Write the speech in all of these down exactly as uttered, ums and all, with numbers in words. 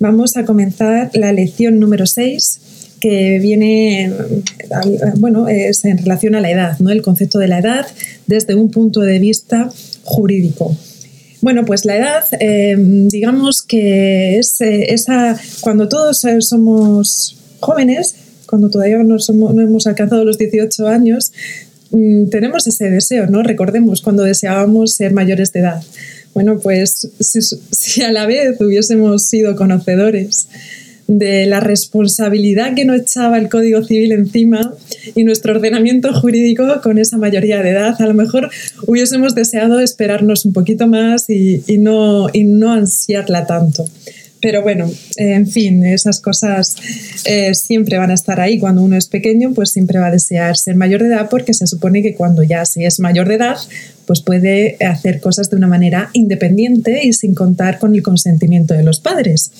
Vamos a comenzar la lección número seis, que viene, bueno, es en relación a la edad, ¿no? El concepto de la edad desde un punto de vista jurídico. Bueno, pues la edad, eh, digamos que es eh, esa, cuando todos somos jóvenes, cuando todavía no, somos, no hemos alcanzado los dieciocho años, mmm, tenemos ese deseo, ¿no? Recordemos cuando deseábamos ser mayores de edad. Bueno, pues si, si a la vez hubiésemos sido conocedores de la responsabilidad que nos echaba el Código Civil encima y nuestro ordenamiento jurídico con esa mayoría de edad, a lo mejor hubiésemos deseado esperarnos un poquito más y, y, no, y no ansiarla tanto. Pero bueno, en fin, esas cosas eh, siempre van a estar ahí. Cuando uno es pequeño, pues siempre va a desear ser mayor de edad, porque se supone que cuando ya se es mayor de edad, pues puede hacer cosas de una manera independiente y sin contar con el consentimiento de los padres.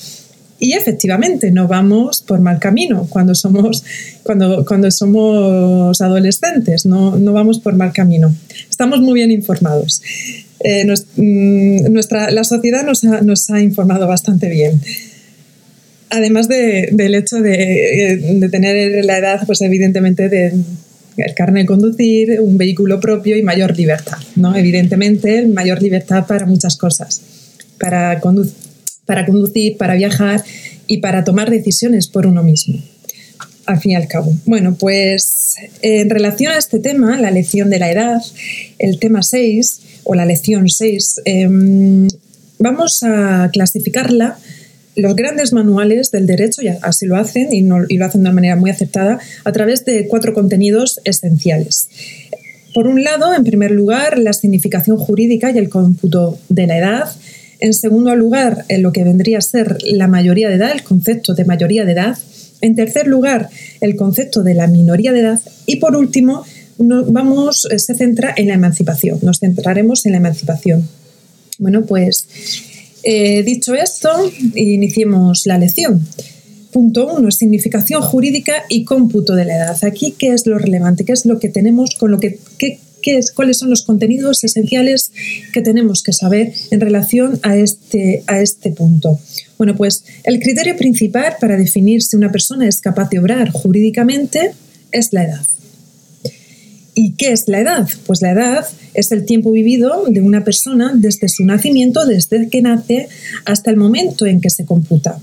Y efectivamente, no vamos por mal camino cuando somos, cuando, cuando somos adolescentes, no, no vamos por mal camino. Estamos muy bien informados. Eh, nos, nuestra, la sociedad nos ha, nos ha informado bastante bien. Además de, del hecho de, de tener la edad, pues evidentemente, de el carnet de conducir, un vehículo propio y mayor libertad, ¿no? Evidentemente, mayor libertad para muchas cosas, para conducir. para conducir, para viajar y para tomar decisiones por uno mismo, al fin y al cabo. Bueno, pues en relación a este tema, la lección de la edad, el tema seis, o la lección seis, eh, vamos a clasificarla. Los grandes manuales del derecho, y así lo hacen, y, no, y lo hacen de una manera muy acertada, a través de cuatro contenidos esenciales. Por un lado, en primer lugar, la significación jurídica y el cómputo de la edad. En segundo lugar, en lo que vendría a ser la mayoría de edad, el concepto de mayoría de edad. En tercer lugar, el concepto de la minoría de edad. Y por último, nos vamos, se centra en la emancipación. Nos centraremos en la emancipación. Bueno, pues eh, dicho esto, iniciemos la lección. Punto uno, significación jurídica y cómputo de la edad. Aquí, ¿qué es lo relevante? ¿Qué es lo que tenemos con lo que... Qué, ¿Qué es, ¿Cuáles son los contenidos esenciales que tenemos que saber en relación a este, a este punto? Bueno, pues el criterio principal para definir si una persona es capaz de obrar jurídicamente es la edad. ¿Y qué es la edad? Pues la edad es el tiempo vivido de una persona desde su nacimiento, desde que nace, hasta el momento en que se computa.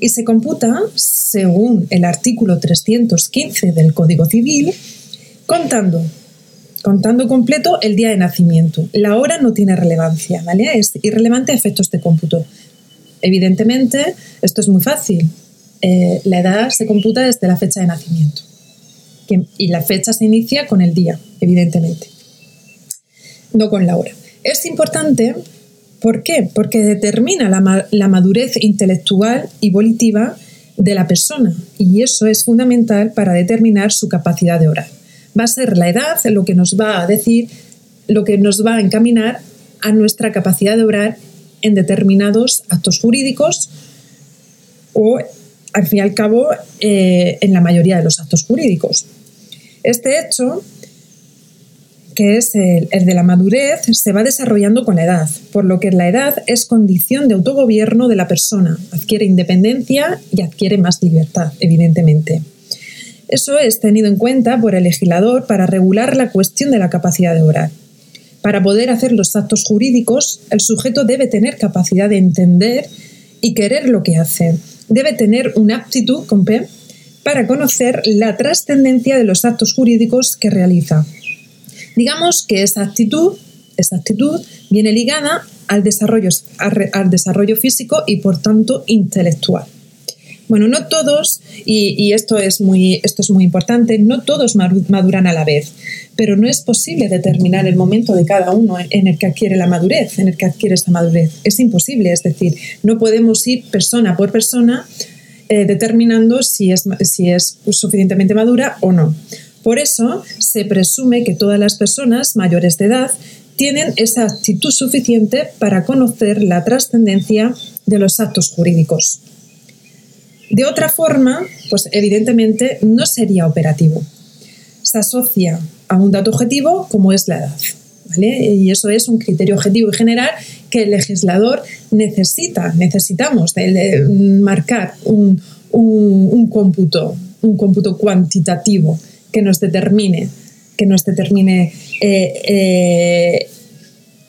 Y se computa, según el artículo trescientos quince del Código Civil, contando... Contando completo el día de nacimiento. La hora no tiene relevancia, ¿vale? Es irrelevante a efectos de cómputo. Evidentemente, esto es muy fácil. Eh, la edad se computa desde la fecha de nacimiento. Que, y la fecha se inicia con el día, evidentemente. No con la hora. Es importante, ¿por qué? Porque determina la, la madurez intelectual y volitiva de la persona. Y eso es fundamental para determinar su capacidad de orar. Va a ser la edad lo que nos va a decir, lo que nos va a encaminar a nuestra capacidad de obrar en determinados actos jurídicos o, al fin y al cabo, eh, en la mayoría de los actos jurídicos. Este hecho, que es el, el de la madurez, se va desarrollando con la edad, por lo que la edad es condición de autogobierno de la persona, adquiere independencia y adquiere más libertad, evidentemente. Eso es tenido en cuenta por el legislador para regular la cuestión de la capacidad de obrar. Para poder hacer los actos jurídicos, el sujeto debe tener capacidad de entender y querer lo que hace. Debe tener una aptitud, con P, para conocer la trascendencia de los actos jurídicos que realiza. Digamos que esa actitud, esa actitud viene ligada al desarrollo, al desarrollo físico y, por tanto, intelectual. Bueno, no todos, y, y esto es muy, esto es muy importante, no todos maduran a la vez, pero no es posible determinar el momento de cada uno en el que adquiere la madurez, en el que adquiere esta madurez. Es imposible, es decir, no podemos ir persona por persona eh, determinando si es, si es suficientemente madura o no. Por eso se presume que todas las personas mayores de edad tienen esa actitud suficiente para conocer la trascendencia de los actos jurídicos. De otra forma, pues evidentemente no sería operativo. Se asocia a un dato objetivo como es la edad. ¿vale? Y eso es un criterio objetivo y general que el legislador necesita, necesitamos de, de marcar un, un, un cómputo, un cómputo cuantitativo que nos determine, que nos determine eh, eh,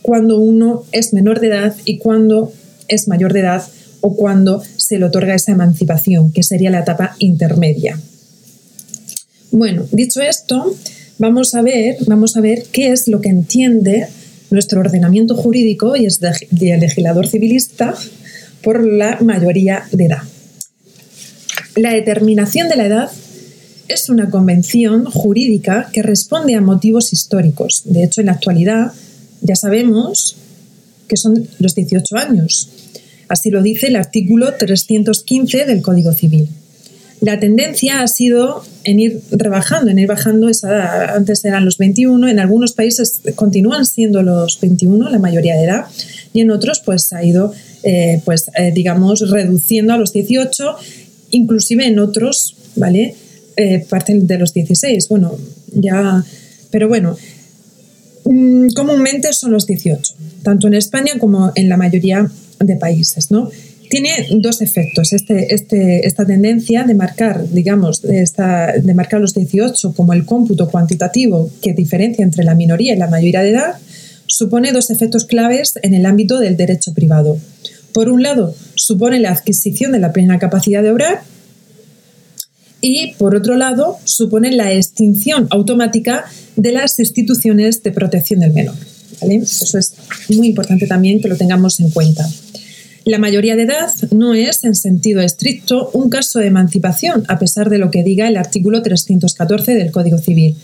cuando uno es menor de edad y cuando es mayor de edad o cuando se le otorga esa emancipación, que sería la etapa intermedia. Bueno, dicho esto, vamos a ver, vamos a ver qué es lo que entiende nuestro ordenamiento jurídico y el legislador civilista por la mayoría de edad. La determinación de la edad es una convención jurídica que responde a motivos históricos. De hecho, en la actualidad ya sabemos que son los dieciocho años. Así lo dice el artículo trescientos quince del Código Civil. La tendencia ha sido en ir rebajando, en ir bajando esa edad. Antes eran los veintiuno, en algunos países continúan siendo los veintiuno, la mayoría de edad, y en otros pues ha ido, eh, pues eh, digamos, reduciendo a los dieciocho, inclusive en otros, ¿vale? Eh, parten de los dieciséis, bueno, ya, pero bueno, mmm, comúnmente son los dieciocho, tanto en España como en la mayoría de países, ¿no? Tiene dos efectos, este, este, esta tendencia de marcar, digamos, esta, de marcar los dieciocho como el cómputo cuantitativo que diferencia entre la minoría y la mayoría de edad, supone dos efectos claves en el ámbito del derecho privado. Por un lado, supone la adquisición de la plena capacidad de obrar y, por otro lado, supone la extinción automática de las instituciones de protección del menor, ¿vale? Eso es muy importante también que lo tengamos en cuenta. La mayoría de edad no es, en sentido estricto, un caso de emancipación, a pesar de lo que diga el artículo trescientos catorce del Código Civil.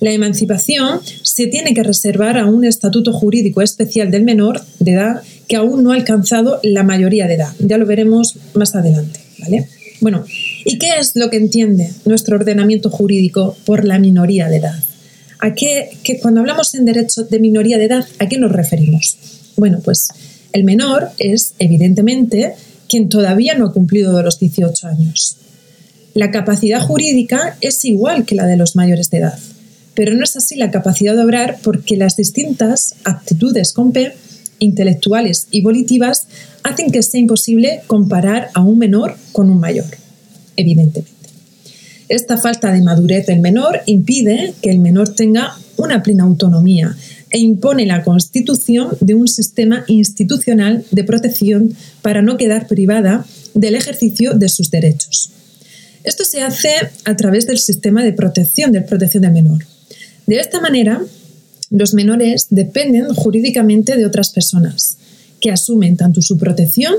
La emancipación se tiene que reservar a un estatuto jurídico especial del menor de edad que aún no ha alcanzado la mayoría de edad. Ya lo veremos más adelante, ¿vale? Bueno, ¿y qué es lo que entiende nuestro ordenamiento jurídico por la minoría de edad? ¿A qué, que cuando hablamos en derecho de minoría de edad, ¿a qué nos referimos? Bueno, pues el menor es, evidentemente, quien todavía no ha cumplido los dieciocho años. La capacidad jurídica es igual que la de los mayores de edad, pero no es así la capacidad de obrar porque las distintas aptitudes con P, intelectuales y volitivas, hacen que sea imposible comparar a un menor con un mayor, evidentemente. Esta falta de madurez del menor impide que el menor tenga una plena autonomía e impone la constitución de un sistema institucional de protección para no quedar privada del ejercicio de sus derechos. Esto se hace a través del sistema de protección, de protección del menor. De esta manera, los menores dependen jurídicamente de otras personas, que asumen tanto su protección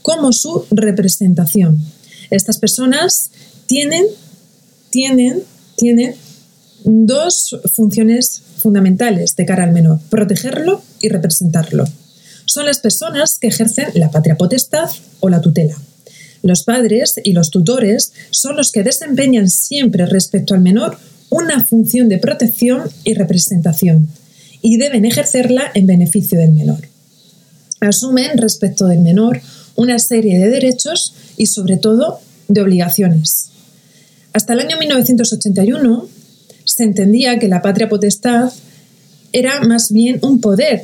como su representación. Estas personas tienen, tienen, tienen dos funciones fundamentales de cara al menor, protegerlo y representarlo. Son las personas que ejercen la patria potestad o la tutela. Los padres y los tutores son los que desempeñan siempre respecto al menor una función de protección y representación y deben ejercerla en beneficio del menor. Asumen respecto del menor una serie de derechos y sobre todo de obligaciones. Hasta el año mil novecientos ochenta y uno, se entendía que la patria potestad era más bien un poder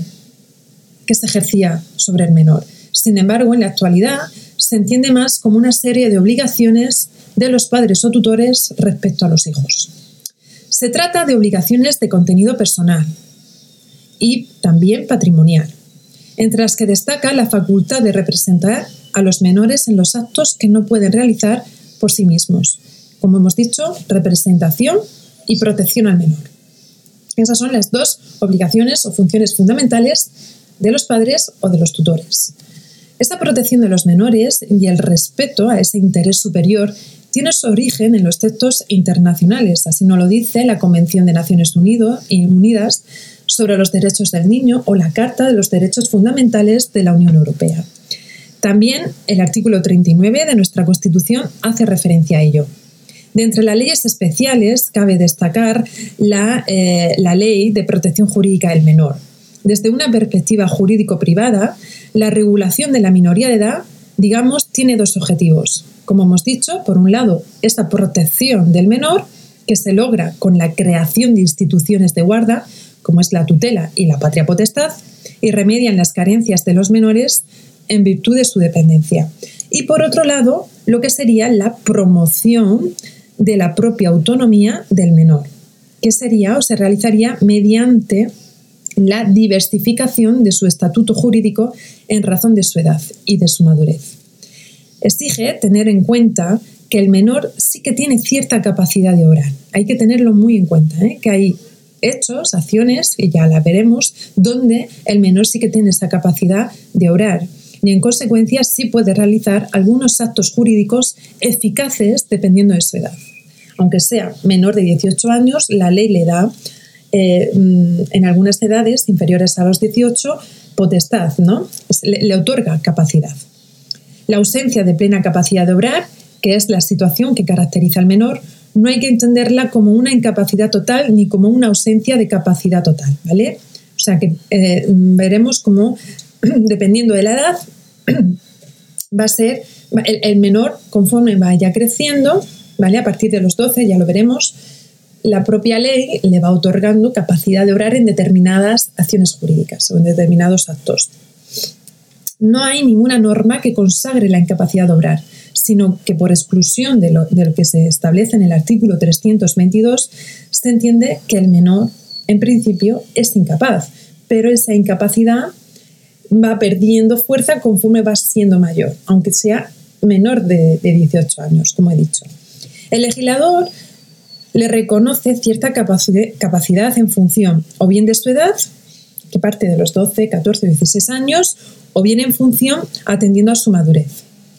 que se ejercía sobre el menor. Sin embargo, en la actualidad se entiende más como una serie de obligaciones de los padres o tutores respecto a los hijos. Se trata de obligaciones de contenido personal y también patrimonial, entre las que destaca la facultad de representar a los menores en los actos que no pueden realizar por sí mismos. Como hemos dicho, representación y protección al menor. Esas son las dos obligaciones o funciones fundamentales de los padres o de los tutores. Esta protección de los menores y el respeto a ese interés superior tiene su origen en los textos internacionales, así nos lo dice la Convención de Naciones Unidas sobre los Derechos del Niño o la Carta de los Derechos Fundamentales de la Unión Europea. También el artículo treinta y nueve de nuestra Constitución hace referencia a ello. De entre las leyes especiales cabe destacar la, eh, la Ley de Protección Jurídica del Menor. Desde una perspectiva jurídico-privada, la regulación de la minoría de edad, digamos, tiene dos objetivos. Como hemos dicho, por un lado, esta protección del menor que se logra con la creación de instituciones de guarda como es la tutela y la patria potestad, y remedian las carencias de los menores en virtud de su dependencia. Y por otro lado, lo que sería la promoción de la propia autonomía del menor, que sería o se realizaría mediante la diversificación de su estatuto jurídico en razón de su edad y de su madurez. Exige tener en cuenta que el menor sí que tiene cierta capacidad de obrar. Hay que tenerlo muy en cuenta, ¿eh? Que hay hechos, acciones, que ya la veremos, donde el menor sí que tiene esa capacidad de obrar y en consecuencia sí puede realizar algunos actos jurídicos eficaces dependiendo de su edad. Aunque sea menor de dieciocho años, la ley le da eh, en algunas edades inferiores a los dieciocho potestad, ¿no? Le, le otorga capacidad. La ausencia de plena capacidad de obrar, que es la situación que caracteriza al menor, no hay que entenderla como una incapacidad total ni como una ausencia de capacidad total, ¿vale? O sea que eh, veremos cómo, dependiendo de la edad, va a ser el, el menor, conforme vaya creciendo, ¿vale? A partir de los doce, ya lo veremos, la propia ley le va otorgando capacidad de obrar en determinadas acciones jurídicas o en determinados actos. No hay ninguna norma que consagre la incapacidad de obrar, sino que por exclusión de lo, de lo que se establece en el artículo trescientos veintidós se entiende que el menor, en principio, es incapaz, pero esa incapacidad va perdiendo fuerza conforme va siendo mayor, aunque sea menor de, de dieciocho años, como he dicho. El legislador le reconoce cierta capaci- capacidad en función o bien de su edad, que parte de los doce, catorce, dieciséis años, o bien en función atendiendo a su madurez.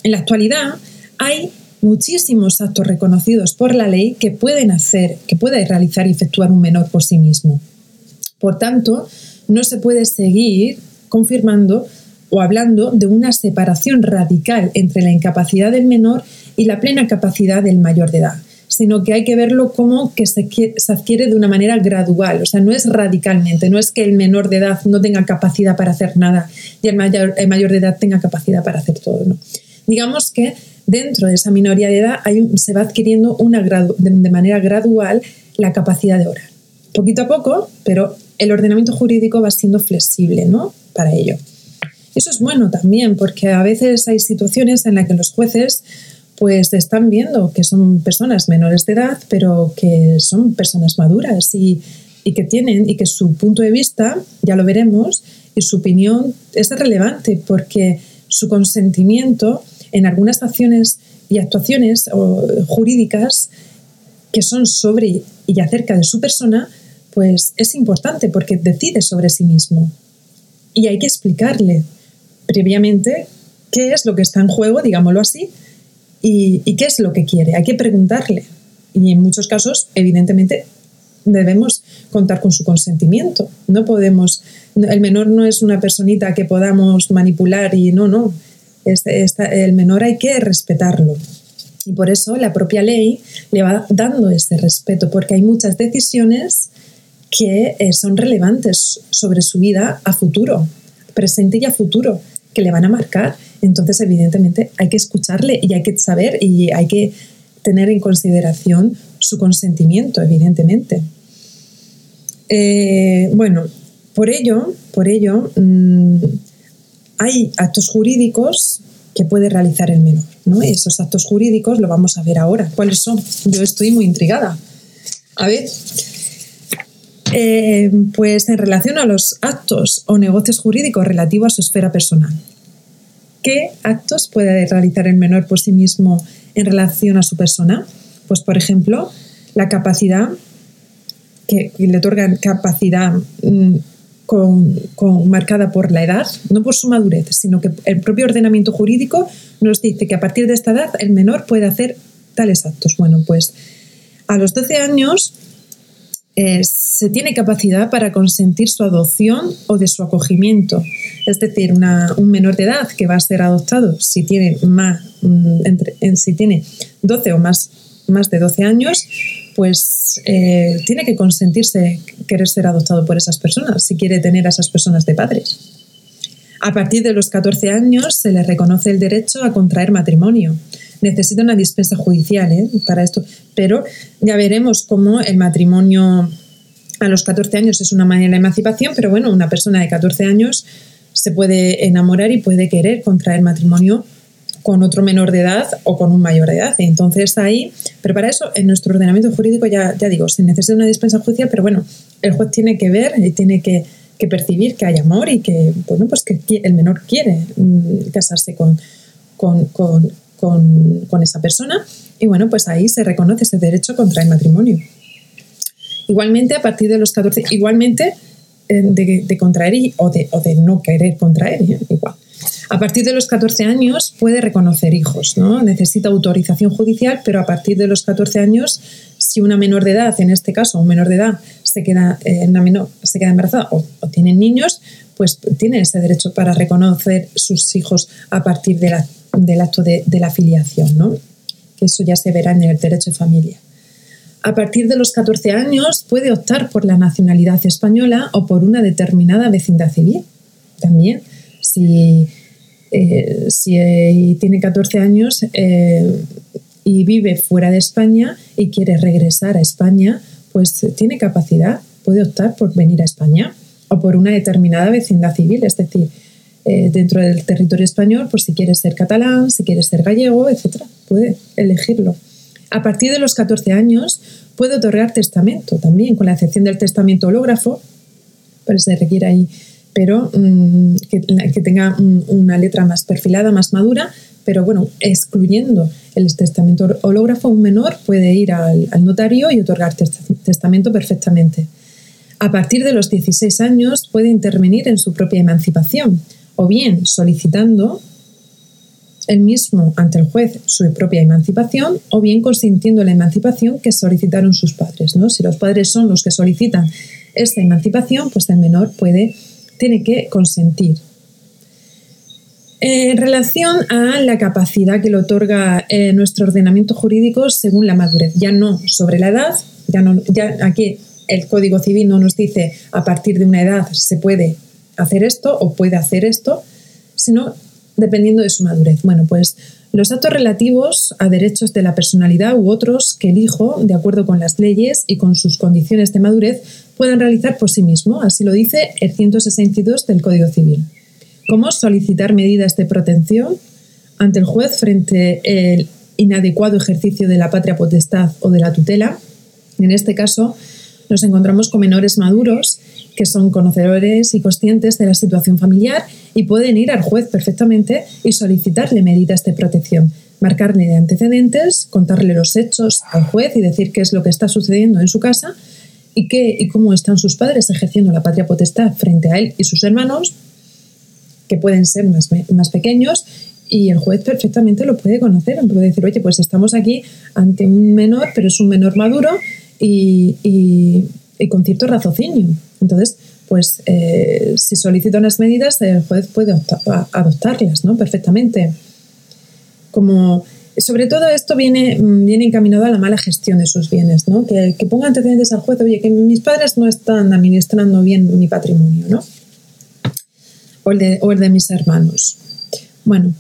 En la actualidad hay muchísimos actos reconocidos por la ley que pueden hacer, que puede realizar y efectuar un menor por sí mismo. Por tanto, no se puede seguir confirmando o hablando de una separación radical entre la incapacidad del menor y la plena capacidad del mayor de edad, sino que hay que verlo como que se adquiere de una manera gradual, o sea, no es radicalmente, no es que el menor de edad no tenga capacidad para hacer nada y el mayor, el mayor de edad tenga capacidad para hacer todo, ¿no? Digamos que dentro de esa minoría de edad hay un, se va adquiriendo una gradu, de, de manera gradual la capacidad de obrar. Poquito a poco, pero el ordenamiento jurídico va siendo flexible, ¿no? Para ello. Eso es bueno también, porque a veces hay situaciones en las que los jueces pues están viendo que son personas menores de edad, pero que son personas maduras y, y que tienen, y que su punto de vista, ya lo veremos, y su opinión es relevante porque su consentimiento en algunas acciones y actuaciones jurídicas que son sobre y acerca de su persona, pues es importante porque decide sobre sí mismo. Y hay que explicarle previamente qué es lo que está en juego, digámoslo así, Y, y qué es lo que quiere, hay que preguntarle y en muchos casos evidentemente debemos contar con su consentimiento. No podemos, el menor no es una personita que podamos manipular y no, no, este, esta, el menor hay que respetarlo y por eso la propia ley le va dando ese respeto porque hay muchas decisiones que eh, son relevantes sobre su vida a futuro, presente y a futuro, que le van a marcar. Entonces, evidentemente, hay que escucharle y hay que saber y hay que tener en consideración su consentimiento, evidentemente. Eh, bueno, por ello, por ello mmm, hay actos jurídicos que puede realizar el menor, ¿no? Y esos actos jurídicos lo vamos a ver ahora. ¿Cuáles son? Yo estoy muy intrigada. A ver... Eh, pues en relación a los actos o negocios jurídicos relativos a su esfera personal. ¿Qué actos puede realizar el menor por sí mismo en relación a su persona? Pues, por ejemplo, la capacidad, que le otorgan capacidad mmm, con, con, marcada por la edad, no por su madurez, sino que el propio ordenamiento jurídico nos dice que a partir de esta edad el menor puede hacer tales actos. Bueno, pues a los doce años... Eh, se tiene capacidad para consentir su adopción o de su acogimiento. Es decir, una, un menor de edad que va a ser adoptado si tiene, más, entre, si tiene doce o más, más de doce años, pues eh, tiene que consentirse querer ser adoptado por esas personas, si quiere tener a esas personas de padres. A partir de los catorce años se le reconoce el derecho a contraer matrimonio. Necesita una dispensa judicial, ¿eh? Para esto, pero ya veremos cómo el matrimonio a los catorce años es una manera de emancipación, pero bueno, una persona de catorce años se puede enamorar y puede querer contraer matrimonio con otro menor de edad o con un mayor de edad. Entonces ahí, pero para eso en nuestro ordenamiento jurídico, ya, ya digo, se necesita una dispensa judicial, pero bueno, el juez tiene que ver y tiene que, que percibir que hay amor y que, bueno, pues que el menor quiere casarse con, con, con, con, con esa persona y bueno, pues ahí se reconoce ese derecho contra el matrimonio. Igualmente, a partir de los catorce, igualmente de, de contraer y, o, de, o de no querer contraer, igual. A partir de los catorce años puede reconocer hijos, ¿no? Necesita autorización judicial, pero a partir de los catorce años, si una menor de edad, en este caso un menor de edad, se queda, eh, una menor, se queda embarazada o, o tienen niños, pues tiene ese derecho para reconocer sus hijos a partir de la, del acto de, de la filiación, ¿no? Que eso ya se verá en el derecho de familia. A partir de los catorce años puede optar por la nacionalidad española o por una determinada vecindad civil. También, si... Eh, si eh, tiene catorce años eh, y vive fuera de España y quiere regresar a España, pues tiene capacidad, puede optar por venir a España o por una determinada vecindad civil, es decir, eh, dentro del territorio español, pues si quiere ser catalán, si quiere ser gallego, etcétera, puede elegirlo. A partir de los catorce años puede otorgar testamento también, con la excepción del testamento hológrafo, pero se requiere ahí pero mmm, que, que tenga un, una letra más perfilada, más madura, pero bueno, excluyendo el testamento hológrafo, un menor puede ir al, al notario y otorgar test, testamento perfectamente. A partir de los dieciséis años puede intervenir en su propia emancipación, o bien solicitando él mismo ante el juez su propia emancipación, o bien consintiendo la emancipación que solicitaron sus padres, ¿no? Si los padres son los que solicitan esta emancipación, pues el menor puede... tiene que consentir. En relación a la capacidad que le otorga eh, nuestro ordenamiento jurídico según la madurez, ya no sobre la edad, ya no, ya aquí el Código Civil no nos dice a partir de una edad se puede hacer esto o puede hacer esto, sino dependiendo de su madurez. Bueno, pues los actos relativos a derechos de la personalidad u otros que el hijo, de acuerdo con las leyes y con sus condiciones de madurez, puedan realizar por sí mismo, así lo dice el ciento sesenta y dos del Código Civil. Como solicitar medidas de protección ante el juez frente al inadecuado ejercicio de la patria potestad o de la tutela. En este caso, nos encontramos con menores maduros que son conocedores y conscientes de la situación familiar y pueden ir al juez perfectamente y solicitarle medidas de protección, marcarle de antecedentes, contarle los hechos al juez y decir qué es lo que está sucediendo en su casa y qué y cómo están sus padres ejerciendo la patria potestad frente a él y sus hermanos, que pueden ser más, más pequeños, y el juez perfectamente lo puede conocer, puede decir, oye, pues estamos aquí ante un menor, pero es un menor maduro y, y, y con cierto raciocinio. Entonces, pues eh, si solicita unas medidas, el juez puede optar, adoptarlas, ¿no? Perfectamente. Como... Sobre todo esto viene, viene encaminado a la mala gestión de sus bienes, ¿no? Que, que ponga antecedentes al juez, oye, que mis padres no están administrando bien mi patrimonio, ¿no? O el de, o el de mis hermanos. Bueno,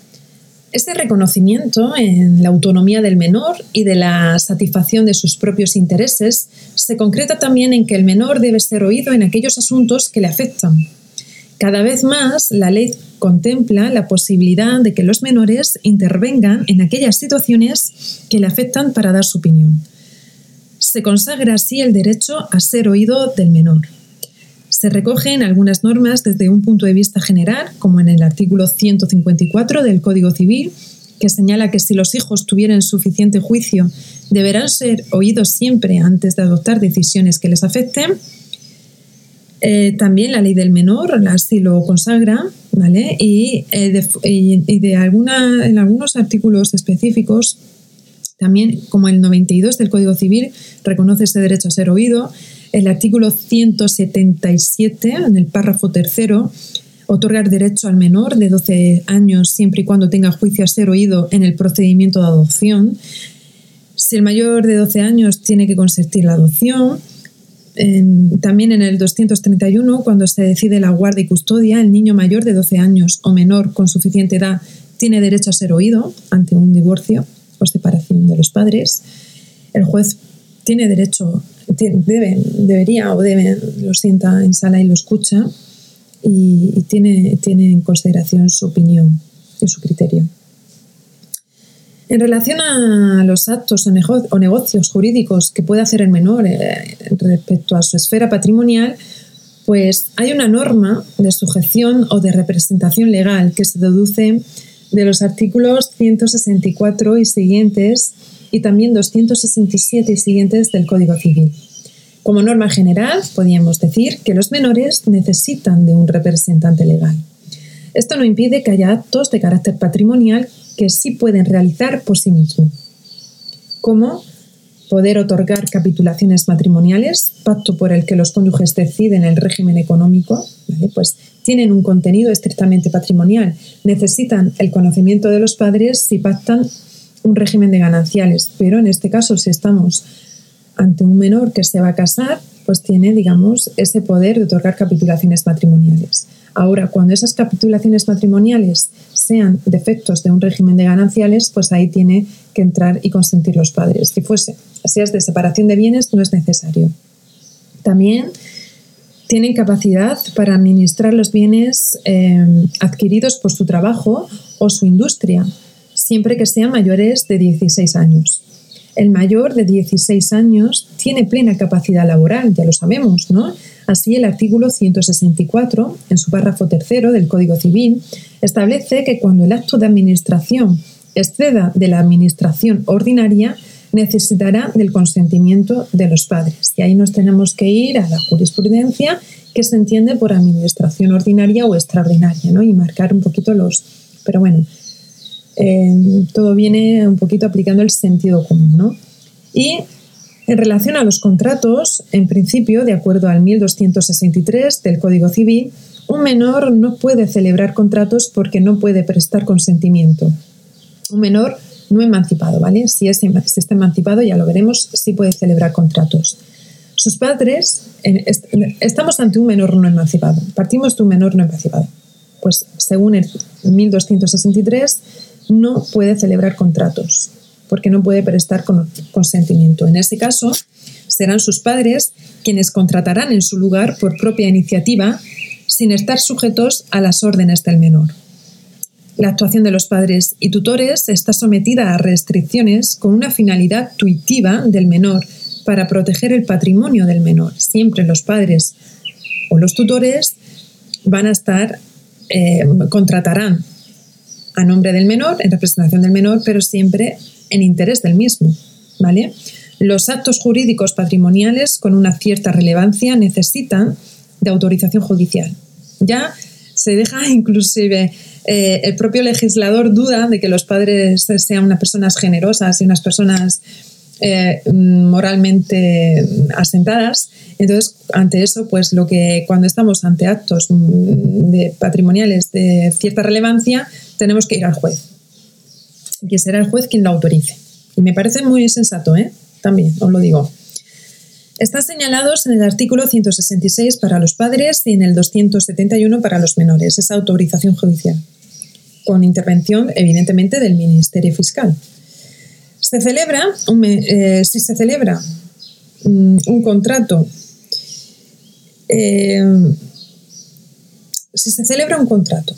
este reconocimiento en la autonomía del menor y de la satisfacción de sus propios intereses se concreta también en que el menor debe ser oído en aquellos asuntos que le afectan. Cada vez más la ley contempla la posibilidad de que los menores intervengan en aquellas situaciones que le afectan para dar su opinión. Se consagra así el derecho a ser oído del menor. Se recogen algunas normas desde un punto de vista general, como en el artículo ciento cincuenta y cuatro del Código Civil, que señala que si los hijos tuvieran suficiente juicio, deberán ser oídos siempre antes de adoptar decisiones que les afecten. Eh, también la ley del menor así lo consagra, ¿vale? Y, eh, de, y, y de alguna, en algunos artículos específicos, también como el noventa y dos del Código Civil, reconoce ese derecho a ser oído. El artículo ciento setenta y siete, en el párrafo tercero, otorga el derecho al menor de doce años siempre y cuando tenga juicio a ser oído en el procedimiento de adopción. Si el mayor de doce años tiene que consentir la adopción. En, también en el doscientos treinta y uno, cuando se decide la guarda y custodia, el niño mayor de doce años o menor con suficiente edad tiene derecho a ser oído ante un divorcio o separación de los padres. El juez tiene derecho debe, debería o debe, lo sienta en sala y lo escucha y, y tiene, tiene en consideración su opinión y su criterio. En relación a los actos o negocios jurídicos que puede hacer el menor eh, respecto a su esfera patrimonial, pues hay una norma de sujeción o de representación legal que se deduce de los artículos ciento sesenta y cuatro y siguientes y también doscientos sesenta y siete y siguientes del Código Civil. Como norma general, podríamos decir que los menores necesitan de un representante legal. Esto no impide que haya actos de carácter patrimonial que sí pueden realizar por sí mismos, como poder otorgar capitulaciones matrimoniales, pacto por el que los cónyuges deciden el régimen económico, ¿vale? Pues tienen un contenido estrictamente patrimonial, necesitan el conocimiento de los padres si pactan un régimen de gananciales, pero en este caso si estamos ante un menor que se va a casar, pues tiene, digamos, ese poder de otorgar capitulaciones matrimoniales. Ahora, cuando esas capitulaciones matrimoniales sean defectos de un régimen de gananciales, pues ahí tiene que entrar y consentir los padres. Si fuese, si es de separación de bienes, no es necesario. También tienen capacidad para administrar los bienes eh, adquiridos por su trabajo o su industria, siempre que sean mayores de dieciséis años. El mayor de dieciséis años tiene plena capacidad laboral, ya lo sabemos, ¿no? Así, el artículo ciento sesenta y cuatro, en su párrafo tercero del Código Civil, establece que cuando el acto de administración exceda de la administración ordinaria, necesitará del consentimiento de los padres. Y ahí nos tenemos que ir a la jurisprudencia que se entiende por administración ordinaria o extraordinaria, ¿no? Y marcar un poquito los... Pero bueno, eh, todo viene un poquito aplicando el sentido común, ¿no? Y... En relación a los contratos, en principio, de acuerdo al mil doscientos sesenta y tres del Código Civil, un menor no puede celebrar contratos porque no puede prestar consentimiento. Un menor no emancipado, ¿vale? Si, es, si está emancipado, ya lo veremos, sí puede celebrar contratos. Sus padres, estamos ante un menor no emancipado, partimos de un menor no emancipado. Pues según el mil doscientos sesenta y tres, no puede celebrar contratos, porque no puede prestar consentimiento. En ese caso, serán sus padres quienes contratarán en su lugar por propia iniciativa, sin estar sujetos a las órdenes del menor. La actuación de los padres y tutores está sometida a restricciones con una finalidad tuitiva del menor para proteger el patrimonio del menor. Siempre los padres o los tutores van a estar, eh, contratarán a nombre del menor, en representación del menor, pero siempre en interés del mismo, ¿vale? Los actos jurídicos patrimoniales con una cierta relevancia necesitan de autorización judicial. Ya se deja inclusive eh, el propio legislador duda de que los padres sean unas personas generosas y unas personas eh, moralmente asentadas. Entonces, ante eso, pues lo que cuando estamos ante actos de patrimoniales de cierta relevancia, tenemos que ir al juez, que será el juez quien lo autorice. Y me parece muy sensato, ¿eh? También, os lo digo. Están señalados en el artículo ciento sesenta y seis para los padres y en el doscientos setenta y uno para los menores, esa autorización judicial, con intervención, evidentemente, del Ministerio Fiscal. Se celebra, un, eh, si se celebra um, un contrato, eh, si se celebra un contrato,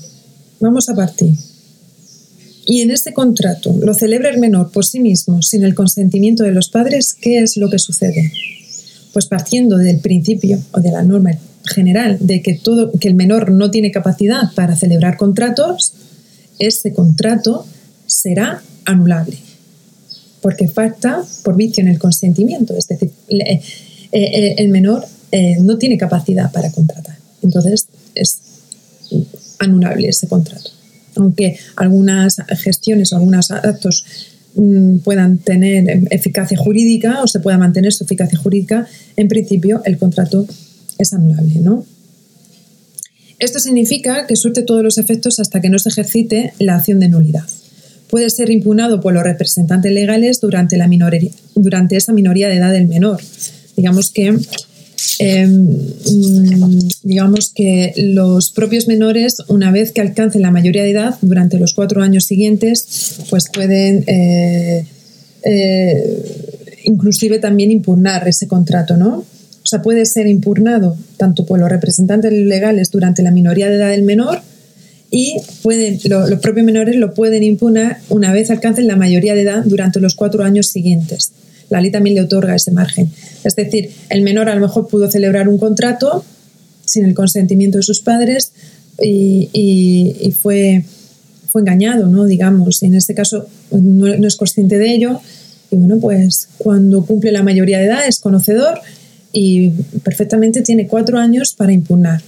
vamos a partir. Y en este contrato lo celebra el menor por sí mismo, sin el consentimiento de los padres, ¿qué es lo que sucede? Pues partiendo del principio o de la norma general de que, todo, que el menor no tiene capacidad para celebrar contratos, ese contrato será anulable, porque falta por vicio en el consentimiento, es decir, el menor no tiene capacidad para contratar, entonces es anulable ese contrato. Aunque algunas gestiones o algunos actos mmm, puedan tener eficacia jurídica o se pueda mantener su eficacia jurídica, en principio el contrato es anulable, ¿no? Esto significa que surte todos los efectos hasta que no se ejercite la acción de nulidad. Puede ser impugnado por los representantes legales durante, la minoría, durante esa minoría de edad del menor. Digamos que... Eh, digamos que los propios menores, una vez que alcancen la mayoría de edad durante los cuatro años siguientes, pues pueden eh, eh, inclusive también impugnar ese contrato, ¿no? O sea, puede ser impugnado tanto por los representantes legales durante la minoría de edad del menor y pueden, lo, los propios menores lo pueden impugnar una vez alcancen la mayoría de edad durante los cuatro años siguientes. La ley también le otorga ese margen. Es decir, el menor a lo mejor pudo celebrar un contrato sin el consentimiento de sus padres y, y, y fue, fue engañado, ¿no? Digamos, y en este caso no, no es consciente de ello. Y bueno, pues cuando cumple la mayoría de edad es conocedor y perfectamente tiene cuatro años para impugnarlo,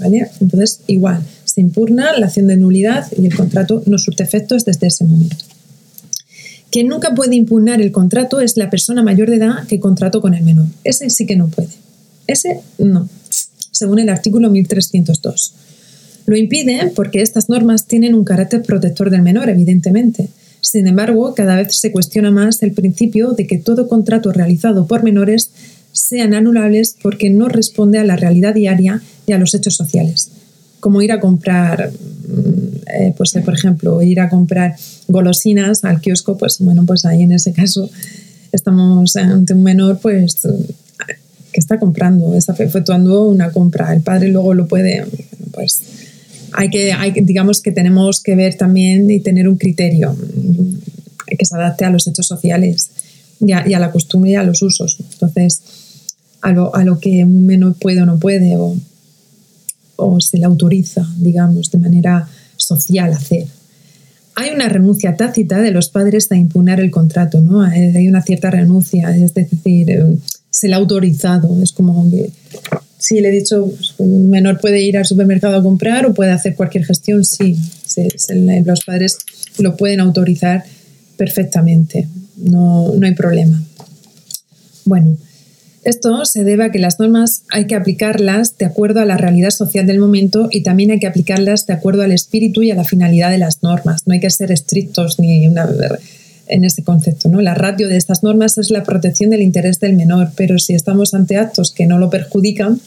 ¿vale? Entonces, igual, se impugna la acción de nulidad y el contrato no surte efectos desde ese momento. Quien nunca puede impugnar el contrato es la persona mayor de edad que contrató con el menor. Ese sí que no puede. Ese no, según el artículo mil trescientos dos. Lo impide porque estas normas tienen un carácter protector del menor, evidentemente. Sin embargo, cada vez se cuestiona más el principio de que todo contrato realizado por menores sean anulables porque no responde a la realidad diaria y a los hechos sociales. Como ir a comprar, eh, pues por ejemplo, ir a comprar golosinas al kiosco, pues bueno, pues ahí en ese caso estamos ante un menor pues que está comprando, está efectuando una compra. El padre luego lo puede, pues hay que, hay, digamos que tenemos que ver también y tener un criterio que se adapte a los hechos sociales y a, y a la costumbre y a los usos. Entonces, a lo, a lo que un menor puede o no puede o... o se le autoriza, digamos, de manera social hacer. Hay una renuncia tácita de los padres a impugnar el contrato, ¿no? Hay una cierta renuncia, es decir, se le ha autorizado. Es como que, si le he dicho, un menor puede ir al supermercado a comprar o puede hacer cualquier gestión, sí, se, se, los padres lo pueden autorizar perfectamente, no, no hay problema. Bueno, esto se debe a que las normas hay que aplicarlas de acuerdo a la realidad social del momento y también hay que aplicarlas de acuerdo al espíritu y a la finalidad de las normas. No hay que ser estrictos ni una, en este concepto, ¿no? La ratio de estas normas es la protección del interés del menor, pero si estamos ante actos que no lo perjudican,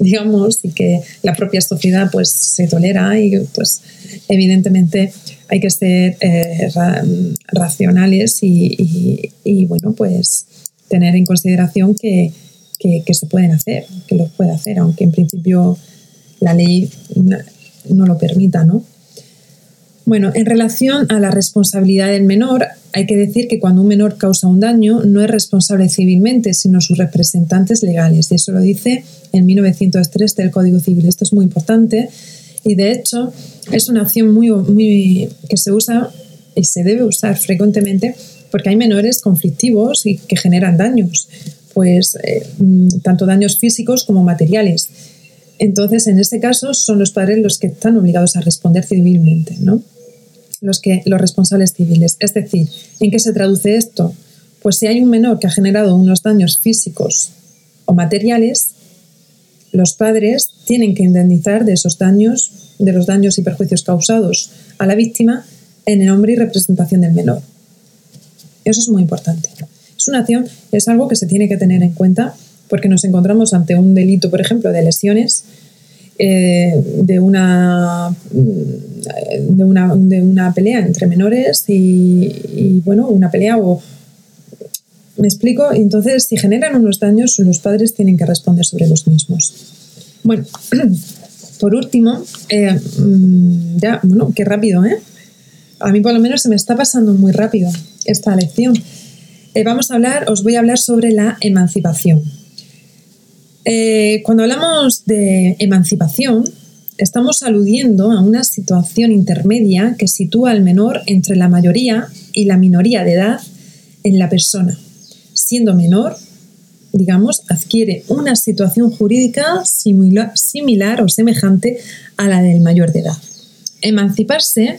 digamos, y que la propia sociedad pues, se tolera, y pues evidentemente hay que ser eh, ra- racionales y, y, y bueno, pues tener en consideración que, que, que se pueden hacer, que los puede hacer, aunque en principio la ley no, no lo permita, ¿no? Bueno, en relación a la responsabilidad del menor, hay que decir que cuando un menor causa un daño no es responsable civilmente, sino sus representantes legales. Y eso lo dice en mil novecientos tres del Código Civil. Esto es muy importante y, de hecho, es una opción muy, muy, que se usa y se debe usar frecuentemente porque hay menores conflictivos y que generan daños, pues eh, tanto daños físicos como materiales. Entonces, en este caso, son los padres los que están obligados a responder civilmente, ¿no? Los que, los responsables civiles. Es decir, ¿en qué se traduce esto? Pues si hay un menor que ha generado unos daños físicos o materiales, los padres tienen que indemnizar de esos daños, de los daños y perjuicios causados a la víctima en el nombre y representación del menor. Eso es muy importante. Es una acción, es algo que se tiene que tener en cuenta porque nos encontramos ante un delito, por ejemplo, de lesiones, eh, de, una, de, una, de una pelea entre menores y, y, bueno, una pelea o... ¿Me explico? Entonces, si generan unos daños, los padres tienen que responder sobre los mismos. Bueno, por último, eh, ya, bueno, qué rápido, ¿eh? A mí por lo menos se me está pasando muy rápido esta lección. Eh, vamos a hablar, os voy a hablar sobre la emancipación. Eh, cuando hablamos de emancipación, estamos aludiendo a una situación intermedia que sitúa al menor entre la mayoría y la minoría de edad en la persona. Siendo menor, digamos, adquiere una situación jurídica similar, similar o semejante a la del mayor de edad. Emanciparse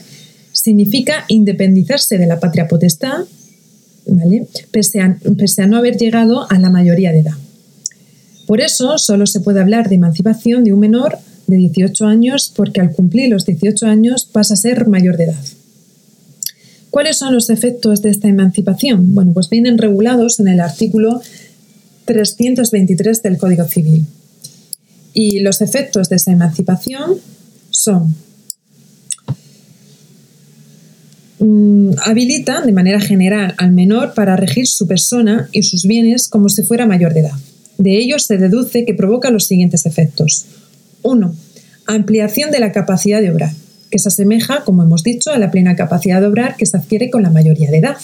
significa independizarse de la patria potestad, ¿vale? Pese a, pese a no haber llegado a la mayoría de edad. Por eso solo se puede hablar de emancipación de un menor de dieciocho años porque al cumplir los dieciocho años pasa a ser mayor de edad. ¿Cuáles son los efectos de esta emancipación? Bueno, pues vienen regulados en el artículo trescientos veintitrés del Código Civil. Y los efectos de esa emancipación son habilita de manera general al menor para regir su persona y sus bienes como si fuera mayor de edad. De ello se deduce que provoca los siguientes efectos. uno. Ampliación de la capacidad de obrar, que se asemeja, como hemos dicho, a la plena capacidad de obrar que se adquiere con la mayoría de edad.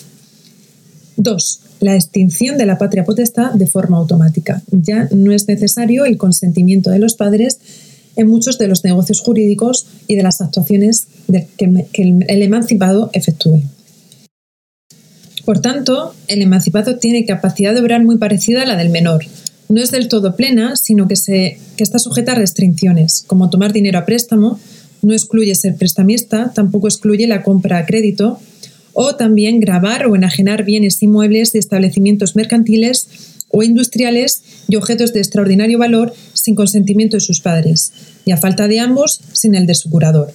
dos. La extinción de la patria potestad de forma automática. Ya no es necesario el consentimiento de los padres en muchos de los negocios jurídicos y de las actuaciones que el emancipado efectúe. Por tanto, el emancipado tiene capacidad de obrar muy parecida a la del menor. No es del todo plena, sino que, se, que está sujeta a restricciones, como tomar dinero a préstamo, no excluye ser prestamista, tampoco excluye la compra a crédito, o también gravar o enajenar bienes inmuebles de establecimientos mercantiles o industriales y objetos de extraordinario valor sin consentimiento de sus padres, y a falta de ambos, sin el de su curador.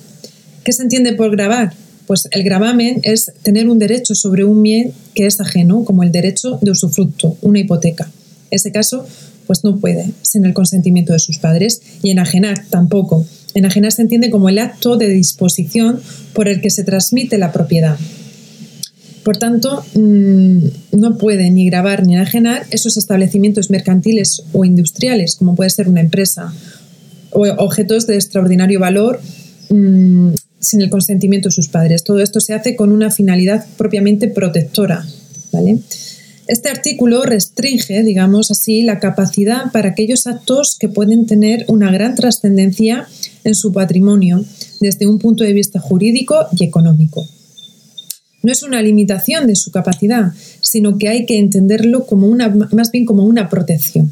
¿Qué se entiende por gravar? Pues el gravamen es tener un derecho sobre un bien que es ajeno, como el derecho de usufructo, una hipoteca. En ese caso, pues no puede, sin el consentimiento de sus padres, y enajenar tampoco. Enajenar se entiende como el acto de disposición por el que se transmite la propiedad. Por tanto, no puede ni gravar ni enajenar esos establecimientos mercantiles o industriales, como puede ser una empresa, o objetos de extraordinario valor sin el consentimiento de sus padres. Todo esto se hace con una finalidad propiamente protectora, ¿vale? Este artículo restringe, digamos así, la capacidad para aquellos actos que pueden tener una gran trascendencia en su patrimonio desde un punto de vista jurídico y económico. No es una limitación de su capacidad, sino que hay que entenderlo como una, más bien como una protección.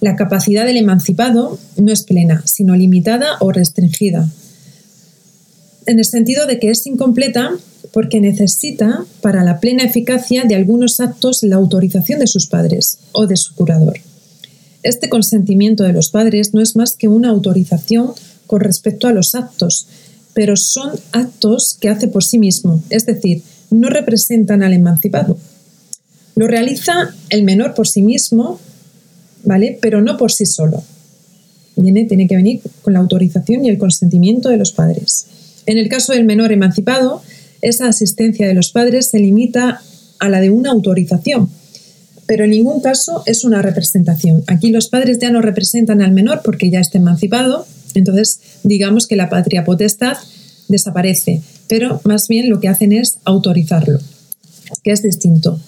La capacidad del emancipado no es plena, sino limitada o restringida, en el sentido de que es incompleta porque necesita para la plena eficacia de algunos actos la autorización de sus padres o de su curador. Este consentimiento de los padres no es más que una autorización con respecto a los actos, pero son actos que hace por sí mismo, es decir, no representan al emancipado. Lo realiza el menor por sí mismo, ¿vale? Pero no por sí solo. Viene, tiene que venir con la autorización y el consentimiento de los padres. En el caso del menor emancipado, esa asistencia de los padres se limita a la de una autorización, pero en ningún caso es una representación. Aquí los padres ya no representan al menor porque ya está emancipado, entonces digamos que la patria potestad desaparece, pero más bien lo que hacen es autorizarlo, que es distinto.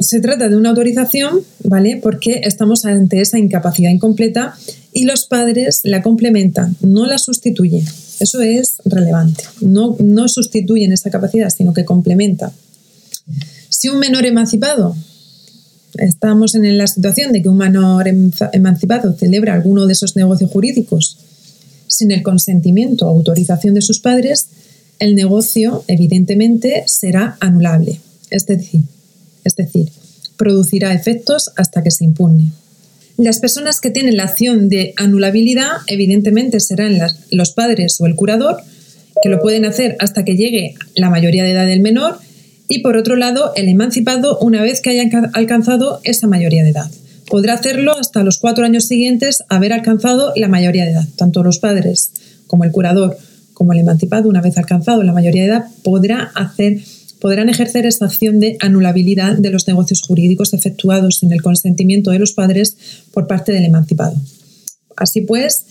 Se trata de una autorización, ¿vale? Porque estamos ante esa incapacidad incompleta y los padres la complementan, no la sustituyen. Eso es relevante. No, no sustituyen esa capacidad, sino que complementan. Si un menor emancipado, estamos en la situación de que un menor emancipado celebra alguno de esos negocios jurídicos sin el consentimiento o autorización de sus padres, el negocio evidentemente será anulable, es decir, es decir, producirá efectos hasta que se impugne. Las personas que tienen la acción de anulabilidad evidentemente serán las, los padres o el curador, que lo pueden hacer hasta que llegue la mayoría de edad del menor, y por otro lado, el emancipado, una vez que haya alcanzado esa mayoría de edad, podrá hacerlo hasta los cuatro años siguientes haber alcanzado la mayoría de edad. Tanto los padres como el curador como el emancipado, una vez alcanzado la mayoría de edad, podrá hacer, podrán ejercer esta acción de anulabilidad de los negocios jurídicos efectuados sin el consentimiento de los padres por parte del emancipado. Así pues,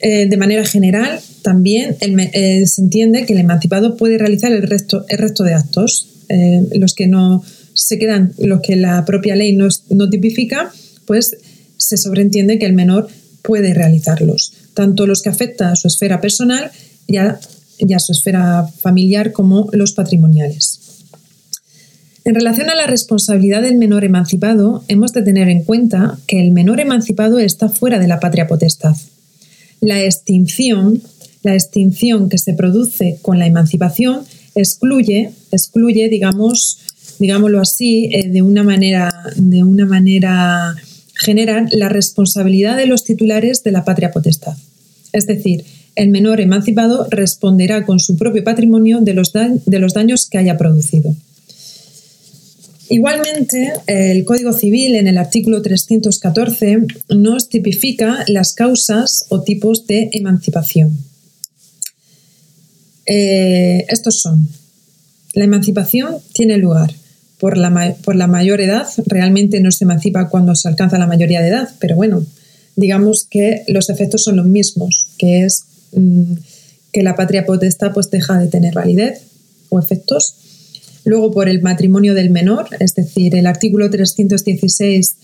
Eh, de manera general, también el, eh, se entiende que el emancipado puede realizar el resto, el resto de actos, eh, los que no se quedan, los que la propia ley no, no tipifica, pues se sobreentiende que el menor puede realizarlos, tanto los que afectan a su esfera personal y a, y a su esfera familiar como los patrimoniales. En relación a la responsabilidad del menor emancipado, hemos de tener en cuenta que el menor emancipado está fuera de la patria potestad. La extinción, la extinción que se produce con la emancipación excluye, excluye, digamos, digámoslo así, eh, de una manera, de una manera general, la responsabilidad de los titulares de la patria potestad. Es decir, el menor emancipado responderá con su propio patrimonio de los, da- de los daños que haya producido. Igualmente, el Código Civil, en el artículo trescientos catorce, nos tipifica las causas o tipos de emancipación. eh, estos son: la emancipación tiene lugar por la, por la mayor edad. Realmente no se emancipa cuando se alcanza la mayoría de edad, pero bueno, digamos que los efectos son los mismos, que es mmm, que la patria potestad pues deja de tener validez o efectos. Luego, por el matrimonio del menor, es decir, el artículo trescientos dieciséis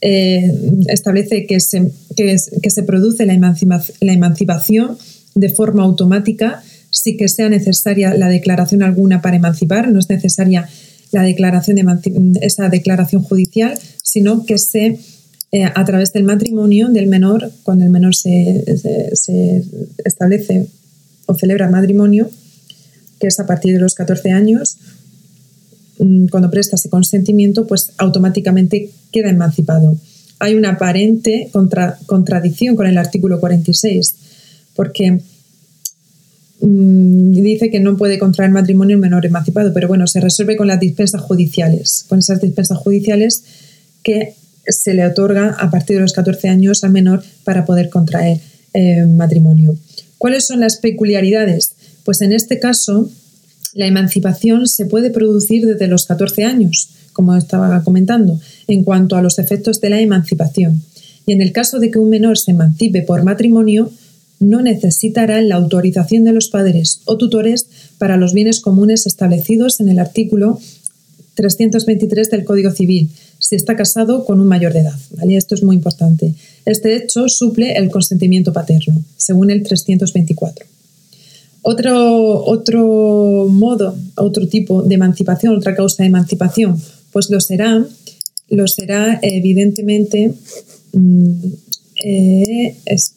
eh, establece que se, que, es, que se produce la, emancipación, la emancipación de forma automática, sin que sea necesaria la declaración alguna para emancipar. No es necesaria la declaración de, esa declaración judicial, sino que se eh, a través del matrimonio del menor, cuando el menor se, se, se establece o celebra matrimonio, que es a partir de los catorce años, cuando presta ese consentimiento, pues automáticamente queda emancipado. Hay una aparente contra, contradicción con el artículo cuarenta y seis, porque mmm, dice que no puede contraer matrimonio el menor emancipado, pero bueno, se resuelve con las dispensas judiciales, con esas dispensas judiciales que se le otorga a partir de los catorce años al menor para poder contraer eh, matrimonio. ¿Cuáles son las peculiaridades? Pues en este caso, la emancipación se puede producir desde los catorce años, como estaba comentando, en cuanto a los efectos de la emancipación. Y en el caso de que un menor se emancipe por matrimonio, no necesitará la autorización de los padres o tutores para los bienes comunes establecidos en el artículo trescientos veintitrés del Código Civil, si está casado con un mayor de edad, ¿vale? Esto es muy importante. Este hecho suple el consentimiento paterno, según el trescientos veinticuatro. Otro, otro modo, otro tipo de emancipación, otra causa de emancipación, pues lo será, lo será evidentemente eh, es,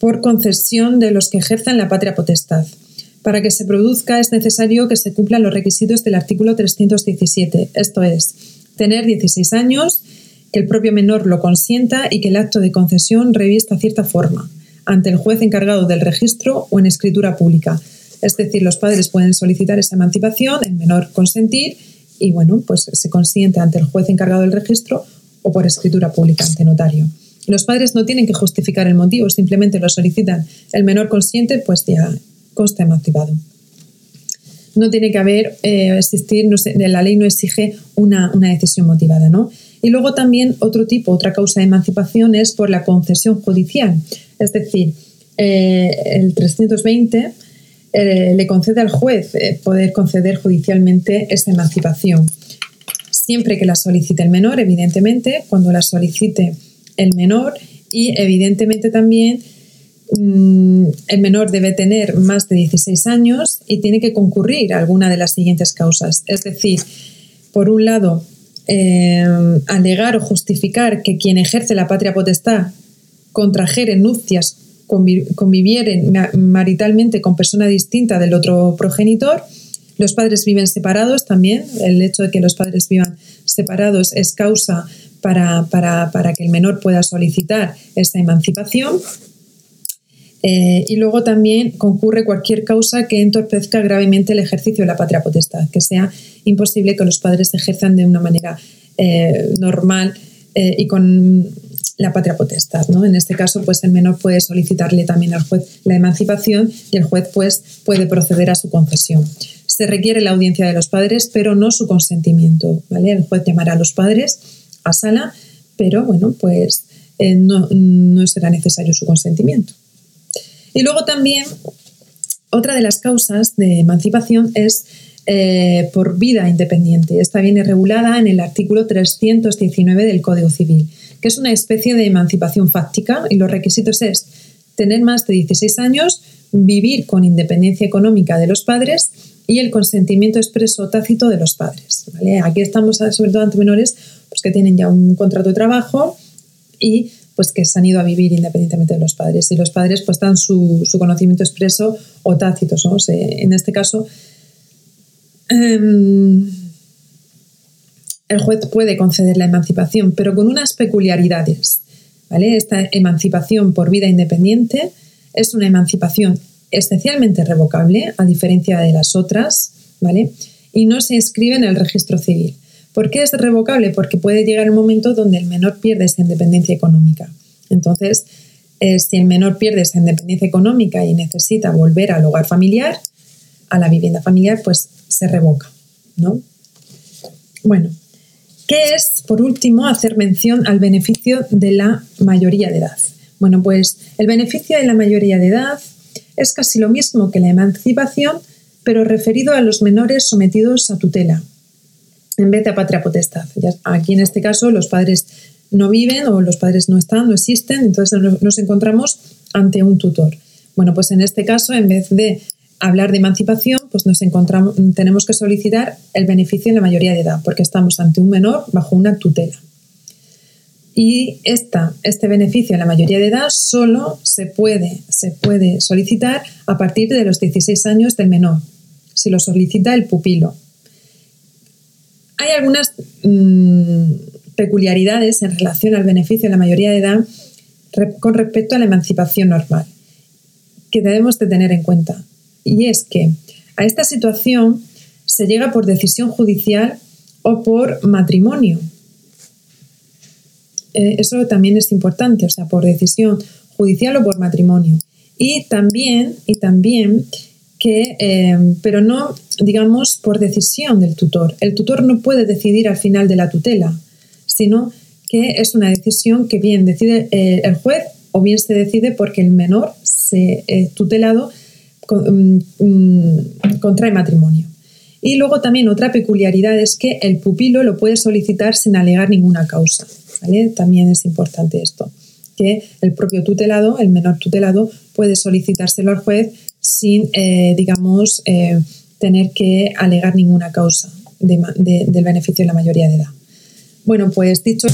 por concesión de los que ejerzan la patria potestad. Para que se produzca es necesario que se cumplan los requisitos del artículo trescientos diecisiete, esto es, tener dieciséis años, que el propio menor lo consienta y que el acto de concesión revista cierta forma ante el juez encargado del registro o en escritura pública. Es decir, los padres pueden solicitar esa emancipación, el menor consentir, y bueno, pues se consiente ante el juez encargado del registro o por escritura pública ante notario. Los padres no tienen que justificar el motivo, simplemente lo solicitan. El menor consiente, pues ya consta emancipado. No tiene que haber, eh, existir, no sé, la ley no exige una, una decisión motivada, ¿no? Y luego también otro tipo, otra causa de emancipación es por la concesión judicial. Es decir, eh, el trescientos veinte eh, le concede al juez eh, poder conceder judicialmente esa emancipación, siempre que la solicite el menor, evidentemente, cuando la solicite el menor, y evidentemente también mmm, el menor debe tener más de dieciséis años y tiene que concurrir a alguna de las siguientes causas. Es decir, por un lado, eh, alegar o justificar que quien ejerce la patria potestad contrajeren nupcias, convivieren maritalmente con persona distinta del otro progenitor. Los padres viven separados también. El hecho de que los padres vivan separados es causa para, para, para que el menor pueda solicitar esta emancipación. Eh, y luego también concurre cualquier causa que entorpezca gravemente el ejercicio de la patria potestad, que sea imposible que los padres ejerzan de una manera eh, normal eh, y con la patria potestad, ¿no? En este caso, pues el menor puede solicitarle también al juez la emancipación y el juez, pues, puede proceder a su concesión. Se requiere la audiencia de los padres, pero no su consentimiento, ¿vale? El juez llamará a los padres a sala, pero bueno, pues eh, no, no será necesario su consentimiento. Y luego también otra de las causas de emancipación es eh, por vida independiente. Esta viene regulada en el artículo trescientos diecinueve del Código Civil, que es una especie de emancipación fáctica, y los requisitos es tener más de dieciséis años, vivir con independencia económica de los padres y el consentimiento expreso tácito de los padres, ¿vale? Aquí estamos sobre todo ante menores pues, que tienen ya un contrato de trabajo y pues, que se han ido a vivir independientemente de los padres, y los padres pues, dan su, su conocimiento expreso o tácito, ¿no? O sea, en este caso eh, el juez puede conceder la emancipación, pero con unas peculiaridades, ¿vale? Esta emancipación por vida independiente es una emancipación esencialmente revocable, a diferencia de las otras, ¿vale? Y no se inscribe en el registro civil. ¿Por qué es revocable? Porque puede llegar el momento donde el menor pierde esa independencia económica. Entonces, eh, si el menor pierde esa independencia económica y necesita volver al hogar familiar, a la vivienda familiar, pues se revoca, ¿no? Bueno, ¿qué es, por último, hacer mención al beneficio de la mayoría de edad? Bueno, pues el beneficio de la mayoría de edad es casi lo mismo que la emancipación, pero referido a los menores sometidos a tutela, en vez de a patria potestad. Ya, aquí en este caso los padres no viven o los padres no están, no existen, entonces nos encontramos ante un tutor. Bueno, pues en este caso, en vez de hablar de emancipación, pues nos encontramos, tenemos que solicitar el beneficio en la mayoría de edad, porque estamos ante un menor bajo una tutela. Y esta, este beneficio en la mayoría de edad solo se puede, se puede solicitar a partir de los dieciséis años del menor, si lo solicita el pupilo. Hay algunas mmm, peculiaridades en relación al beneficio en la mayoría de edad con respecto a la emancipación normal que debemos de tener en cuenta. Y es que a esta situación se llega por decisión judicial o por matrimonio. Eh, eso también es importante, o sea, por decisión judicial o por matrimonio. Y también, y también que, eh, pero no, digamos, por decisión del tutor. El tutor no puede decidir al final de la tutela, sino que es una decisión que bien decide eh, el juez o bien se decide porque el menor se eh, tutelado contrae matrimonio. Y luego también otra peculiaridad es que el pupilo lo puede solicitar sin alegar ninguna causa, ¿vale? También es importante esto, que el propio tutelado, el menor tutelado, puede solicitárselo al juez sin, eh, digamos, eh, tener que alegar ninguna causa de, de, del beneficio de la mayoría de edad. Bueno, pues dicho...